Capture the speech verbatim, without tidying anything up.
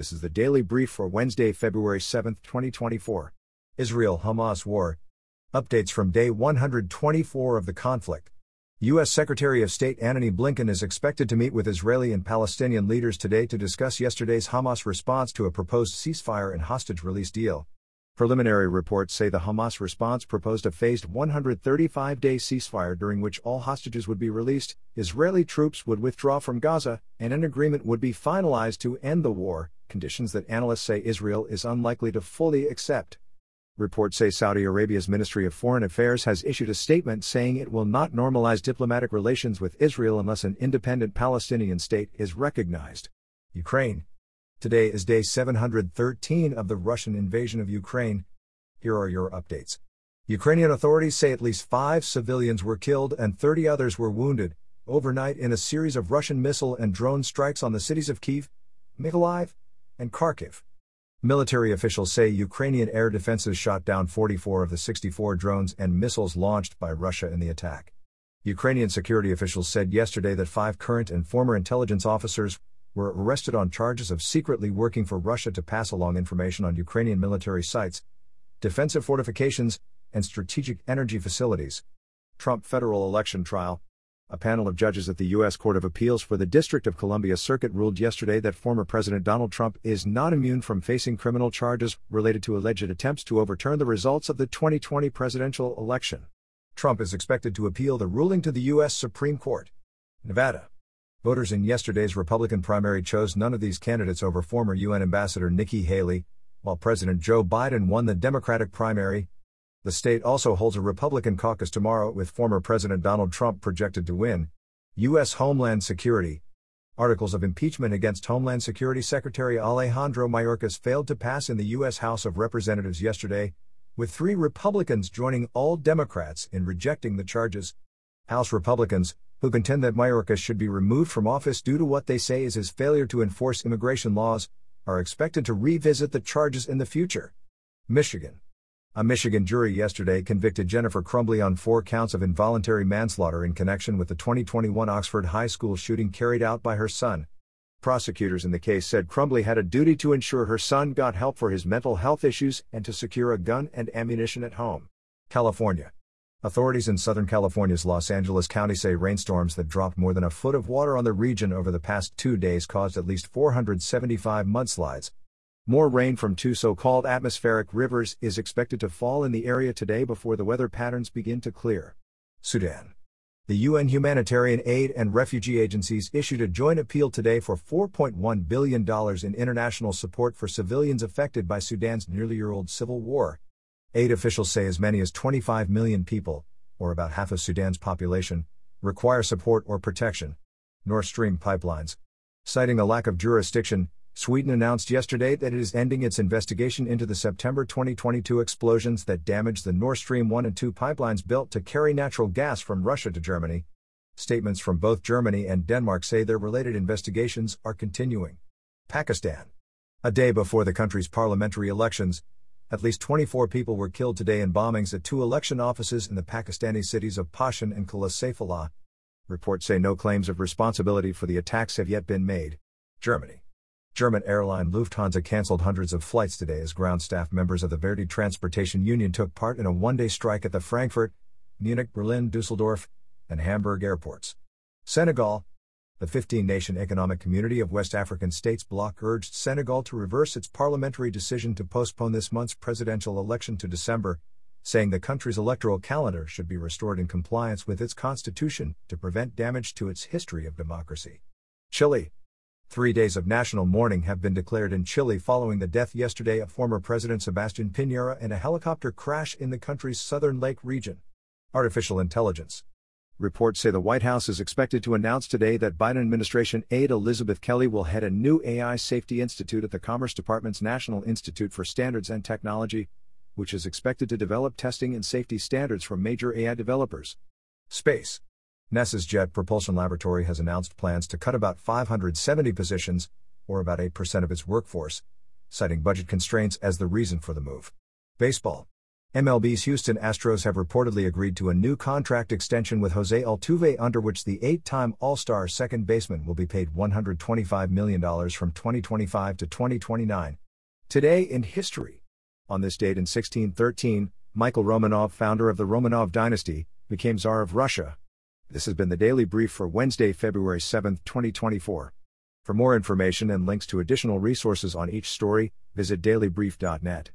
This is the Daily Brief for Wednesday, February seventh, twenty twenty-four. Israel-Hamas War. Updates from day one hundred twenty-four of the conflict. U S Secretary of State Antony Blinken is expected to meet with Israeli and Palestinian leaders today to discuss yesterday's Hamas response to a proposed ceasefire and hostage release deal. Preliminary reports say the Hamas response proposed a phased one hundred thirty-five day ceasefire during which all hostages would be released, Israeli troops would withdraw from Gaza, and an agreement would be finalized to end the war, conditions that analysts say Israel is unlikely to fully accept. Reports say Saudi Arabia's Ministry of Foreign Affairs has issued a statement saying it will not normalize diplomatic relations with Israel unless an independent Palestinian state is recognized. Ukraine. Today is day seven hundred thirteen of the Russian invasion of Ukraine. Here are your updates. Ukrainian authorities say at least five civilians were killed and thirty others were wounded overnight in a series of Russian missile and drone strikes on the cities of Kyiv, Mykolaiv, and Kharkiv. Military officials say Ukrainian air defenses shot down forty-four of the sixty-four drones and missiles launched by Russia in the attack. Ukrainian security officials said yesterday that five current and former intelligence officers were arrested on charges of secretly working for Russia to pass along information on Ukrainian military sites, defensive fortifications, and strategic energy facilities. Trump federal election trial. A panel of judges at the U S Court of Appeals for the District of Columbia Circuit ruled yesterday that former President Donald Trump is not immune from facing criminal charges related to alleged attempts to overturn the results of the twenty twenty presidential election. Trump is expected to appeal the ruling to the U S Supreme Court. Nevada. Voters in yesterday's Republican primary chose none of these candidates over former U N Ambassador Nikki Haley, while President Joe Biden won the Democratic primary. The state also holds a Republican caucus tomorrow with former President Donald Trump projected to win. U S. Homeland Security. Articles of impeachment against Homeland Security Secretary Alejandro Mayorkas failed to pass in the U S. House of Representatives yesterday, with three Republicans joining all Democrats in rejecting the charges. House Republicans, who contend that Mayorkas should be removed from office due to what they say is his failure to enforce immigration laws, are expected to revisit the charges in the future. Michigan. A Michigan jury yesterday convicted Jennifer Crumbly on four counts of involuntary manslaughter in connection with the twenty twenty-one Oxford High School shooting carried out by her son. Prosecutors in the case said Crumbly had a duty to ensure her son got help for his mental health issues and to secure a gun and ammunition at home. California. Authorities in Southern California's Los Angeles County say rainstorms that dropped more than a foot of water on the region over the past two days caused at least four hundred seventy-five mudslides. More rain from two so-called atmospheric rivers is expected to fall in the area today before the weather patterns begin to clear. Sudan. The U N humanitarian aid and refugee agencies issued a joint appeal today for four point one billion dollars in international support for civilians affected by Sudan's nearly year-old civil war. Aid officials say as many as twenty-five million people, or about half of Sudan's population, require support or protection. Nord Stream pipelines. Citing a lack of jurisdiction, Sweden announced yesterday that it is ending its investigation into the September twenty twenty-two explosions that damaged the Nord Stream one and two pipelines built to carry natural gas from Russia to Germany. Statements from both Germany and Denmark say their related investigations are continuing. Pakistan. A day before the country's parliamentary elections, at least twenty-four people were killed today in bombings at two election offices in the Pakistani cities of Pashan and Kala Saifullah. Reports say no claims of responsibility for the attacks have yet been made. Germany. German airline Lufthansa cancelled hundreds of flights today as ground staff members of the Verdi Transportation Union took part in a one-day strike at the Frankfurt, Munich, Berlin, Düsseldorf, and Hamburg airports. Senegal. The fifteen-nation Economic Community of West African States bloc urged Senegal to reverse its parliamentary decision to postpone this month's presidential election to December, saying the country's electoral calendar should be restored in compliance with its constitution to prevent damage to its history of democracy. Chile. Three days of national mourning have been declared in Chile following the death yesterday of former President Sebastián Piñera in a helicopter crash in the country's southern lake region. Artificial intelligence. Reports say the White House is expected to announce today that Biden administration aide Elizabeth Kelly will head a new A I safety institute at the Commerce Department's National Institute for Standards and Technology, which is expected to develop testing and safety standards for major A I developers. Space. NASA's Jet Propulsion Laboratory has announced plans to cut about five hundred seventy positions, or about eight percent of its workforce, citing budget constraints as the reason for the move. Baseball. M L B's Houston Astros have reportedly agreed to a new contract extension with Jose Altuve, under which the eight-time All-Star second baseman will be paid one hundred twenty-five million dollars from twenty twenty-five to twenty twenty-nine. Today in history. On this date in sixteen thirteen, Michael Romanov, founder of the Romanov dynasty, became Tsar of Russia. This has been the Daily Brief for Wednesday, February seventh, twenty twenty-four. For more information and links to additional resources on each story, visit daily brief dot net.